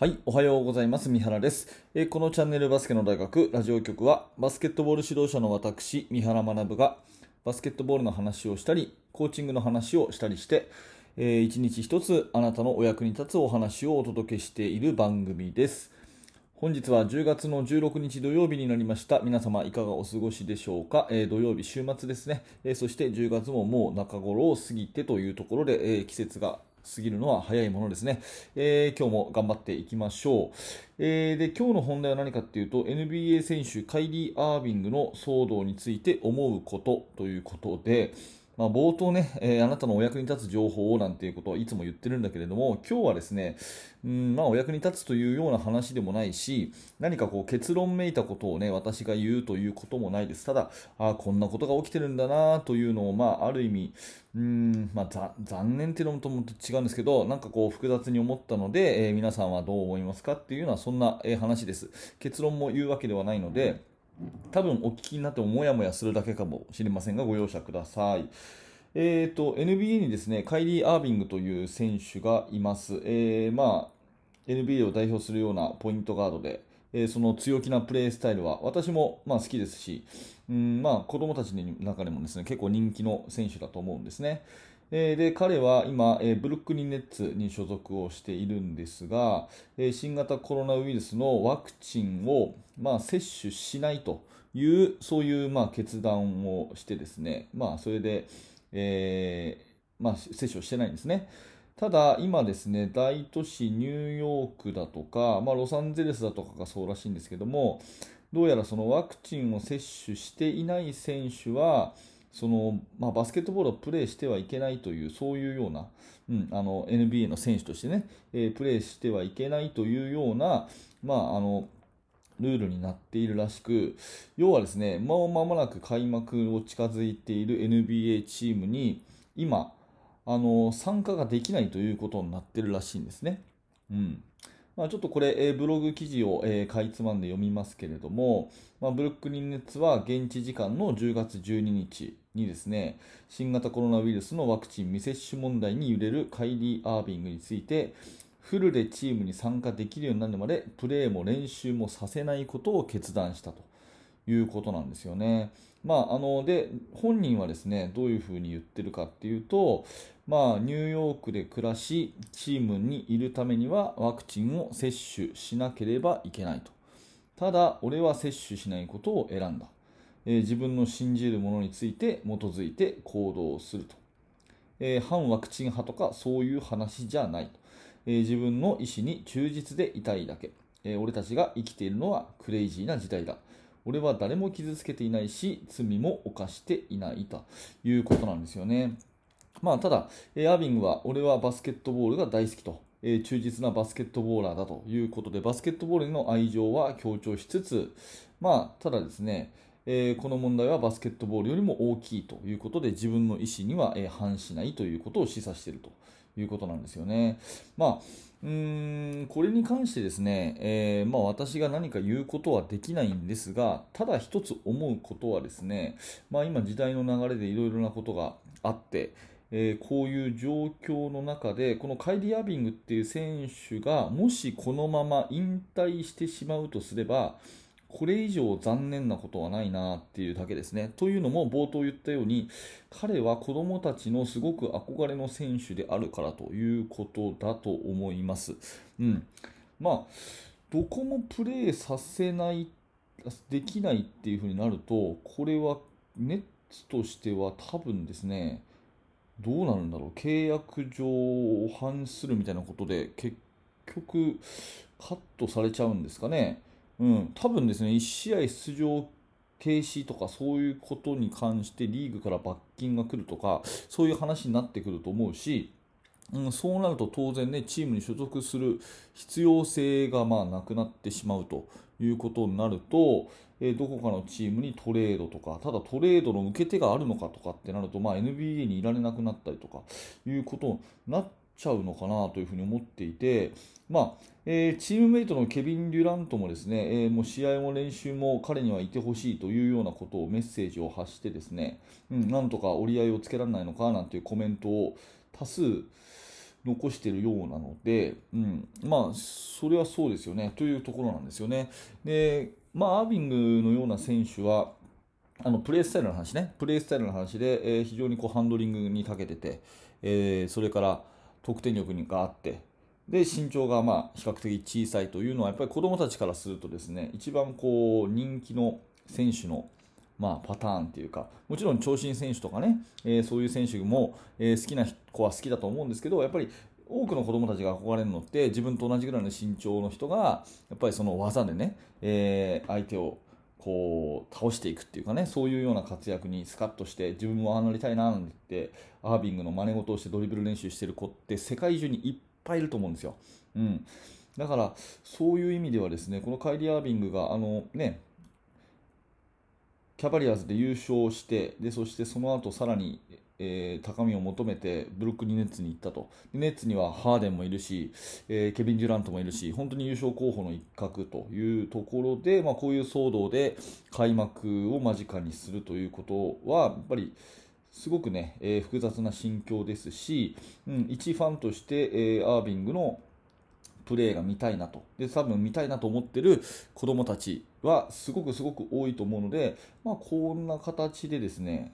はい、おはようございます。三原です。このチャンネルバスケの大学ラジオ局はバスケットボール指導者の私三原学がバスケットボールの話をしたりコーチングの話をしたりして、一日一つあなたのお役に立つお話をお届けしている番組です。本日は10月の16日土曜日になりました。皆様いかがお過ごしでしょうか。土曜日週末ですね。そして10月ももう中頃を過ぎてというところで、季節が過ぎるのは早いものですね。今日も頑張っていきましょう。で今日の本題は何かというと NBA 選手カイリー・アービングの騒動について思うことということで、冒頭ね、あなたのお役に立つ情報をなんていうことをいつも言ってるんだけれども、今日はですね、お役に立つというような話でもないし、何かこう結論めいたことをね、私が言うということもないです。ただ、こんなことが起きてるんだなというのを、ある意味、残念っていうのとも違うんですけど、なんかこう複雑に思ったので、皆さんはどう思いますかっていうようなそんな話です。結論も言うわけではないので、多分お聞きになってもモヤモヤするだけかもしれませんがご容赦ください。NBA にですねカイリー・アービングという選手がいます。NBA を代表するようなポイントガードで、その強気なプレースタイルは私も好きですし、子供たちの中でもですね結構人気の選手だと思うんですね。で彼は今、ブルックリンネッツに所属をしているんですが、新型コロナウイルスのワクチンを、接種しないというそういう、決断をしてですね、それで、接種をしてないんですね。ただ今ですね大都市ニューヨークだとか、ロサンゼルスだとかがそうらしいんですけども、どうやらそのワクチンを接種していない選手はそのバスケットボールをプレーしてはいけないというそういうような、NBA の選手としてね、プレーしてはいけないというような、ルールになっているらしく、要はですねもう間もなく開幕を近づいている NBA チームに今参加ができないということになっているらしいんですね。ちょっとこれ、ブログ記事を、かいつまんで読みますけれども、ブルックリンネッツは現地時間の10月12日にですね、新型コロナウイルスのワクチン未接種問題に揺れるカイリー・アービングについて、フルでチームに参加できるようになるまでプレーも練習もさせないことを決断したということなんですよね。で本人はですねどういうふうに言ってるかっていうと、ニューヨークで暮らしチームにいるためにはワクチンを接種しなければいけないと。ただ俺は接種しないことを選んだ、自分の信じるものについて基づいて行動すると、反ワクチン派とかそういう話じゃないと、自分の意思に忠実でいたいだけ、俺たちが生きているのはクレイジーな時代だ、俺は誰も傷つけていないし罪も犯していないということなんですよね。ただアービングは俺はバスケットボールが大好きと、忠実なバスケットボーラーだということでバスケットボールへの愛情は強調しつつ、ただですね、この問題はバスケットボールよりも大きいということで自分の意思には反しないということを示唆しているということなんですよね。これに関してですね、私が何か言うことはできないんですが、ただ一つ思うことはですね、今時代の流れでいろいろなことがあって、こういう状況の中でこのカイリー・アービングっていう選手がもしこのまま引退してしまうとすればこれ以上残念なことはないなっていうだけですね。というのも冒頭言ったように彼は子どもたちのすごく憧れの選手であるからということだと思います。どこもプレーさせないできないっていうふうになるとこれはネッツとしては多分ですねどうなるんだろう、契約上反するみたいなことで結局カットされちゃうんですかね。多分ですね1試合出場停止とかそういうことに関してリーグから罰金が来るとかそういう話になってくると思うし、そうなると当然ねチームに所属する必要性がなくなってしまうということになると、どこかのチームにトレードとか、ただトレードの受け手があるのかとかってなると、NBA にいられなくなったりとかいうことになってちゃうのかなというふうに思っていて、チームメイトのケビン・デュラントもですね、もう試合も練習も彼にはいてほしいというようなことをメッセージを発してですね、なんとか折り合いをつけられないのかなんていうコメントを多数残しているようなので、まあそれはそうですよねというところなんですよね。で、まあアービングのような選手はプレースタイルの話で、非常にこうハンドリングに長けてて、それから得点力があって。で身長がまあ比較的小さいというのはやっぱり子どもたちからするとですね、一番こう人気の選手のまあパターンというか、もちろん長身選手とかね、そういう選手も好きな子は好きだと思うんですけど、やっぱり多くの子どもたちが憧れるのって自分と同じぐらいの身長の人がやっぱりその技でね、相手をこう倒していくっていうかね、そういうような活躍にスカッとして自分もああなりたいななんて言ってアービングの真似事をしてドリブル練習してる子って世界中にいっぱいいると思うんですよ。だからそういう意味ではですね、このカイリー・アービングがキャバリアーズで優勝して、でそしてその後さらに、高みを求めてブルックリン・ネッツに行ったと。ネッツにはハーデンもいるし、ケビン・デュラントもいるし、本当に優勝候補の一角というところで、まあ、こういう騒動で開幕を間近にするということはやっぱりすごくね、複雑な心境ですし、一ファンとして、アービングのプレーが見たいなと、で多分見たいなと思ってる子どもたちはすごく多いと思うので、まあ、こんな形でですね、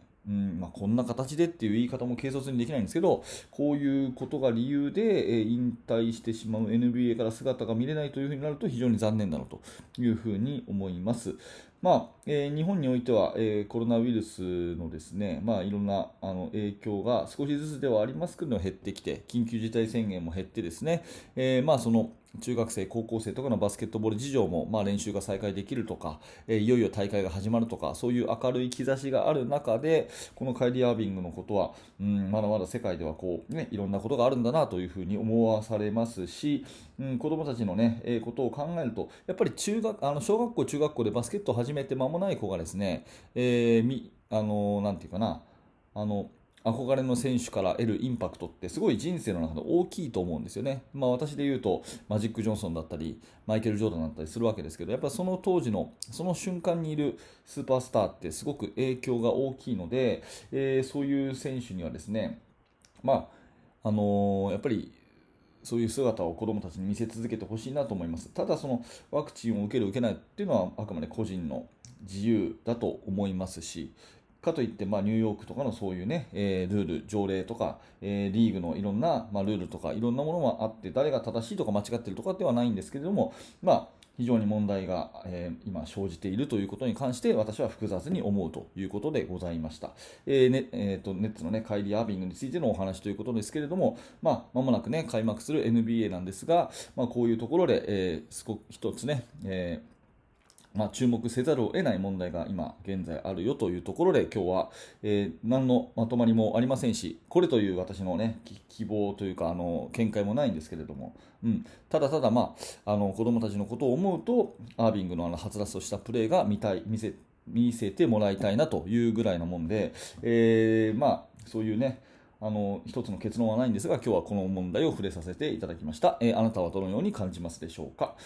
こんな形でっていう言い方も軽率にできないんですけど、こういうことが理由で、引退してしまう NBA から姿が見れないというふうになると非常に残念だなというふうに思います。日本においては、コロナウイルスのですね、いろんな影響が少しずつではありますけど減ってきて、緊急事態宣言も減ってですね、その中学生、高校生とかのバスケットボール事情も、練習が再開できるとか、いよいよ大会が始まるとか、そういう明るい兆しがある中で、このカイリー・アービングのことは、まだまだ世界ではこう、いろんなことがあるんだなというふうに思わされますし、子どもたちの、ことを考えると、やっぱり小学校、中学校でバスケットを始めて間もない子がですね、なんていうかな、憧れの選手から得るインパクトってすごい人生の中で大きいと思うんですよね。私で言うとマジック・ジョンソンだったりマイケル・ジョーダンだったりするわけですけど、やっぱりその当時のその瞬間にいるスーパースターってすごく影響が大きいので、そういう選手にはですね、やっぱりそういう姿を子どもたちに見せ続けてほしいなと思います。ただそのワクチンを受ける受けないっていうのはあくまで個人の自由だと思いますし、かといって、ニューヨークとかのそういうね、ルール、条例とか、リーグのいろんな、ルールとかいろんなものもあって、誰が正しいとか間違っているとかではないんですけれども、非常に問題が、今生じているということに関して私は複雑に思うということでございました。ネッツの、カイリー・アービングについてのお話ということですけれども、まもなく、開幕する NBA なんですが、こういうところで、一つね、注目せざるを得ない問題が今現在あるよというところで、今日は、何のまとまりもありませんし、これという私のね、希望というか見解もないんですけれども、ただただ、子どもたちのことを思うとアービングのはつらつとしたプレーが見せてもらいたいなというぐらいなもんで、そういうね、一つの結論はないんですが、今日はこの問題を触れさせていただきました。あなたはどのように感じますでしょうか。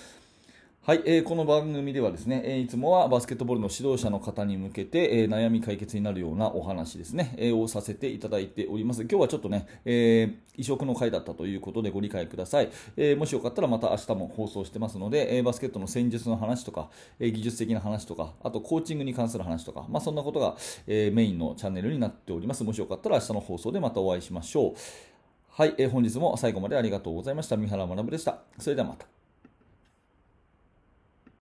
はい、この番組ではですね、いつもはバスケットボールの指導者の方に向けて、悩み解決になるようなお話ですね、をさせていただいております。今日はちょっとね、異色の回だったということでご理解ください。もしよかったらまた明日も放送してますので、バスケットの戦術の話とか、技術的な話とか、あとコーチングに関する話とか、そんなことが、メインのチャンネルになっております。もしよかったら明日の放送でまたお会いしましょう。はい、本日も最後までありがとうございました。三原学でした。それではまた。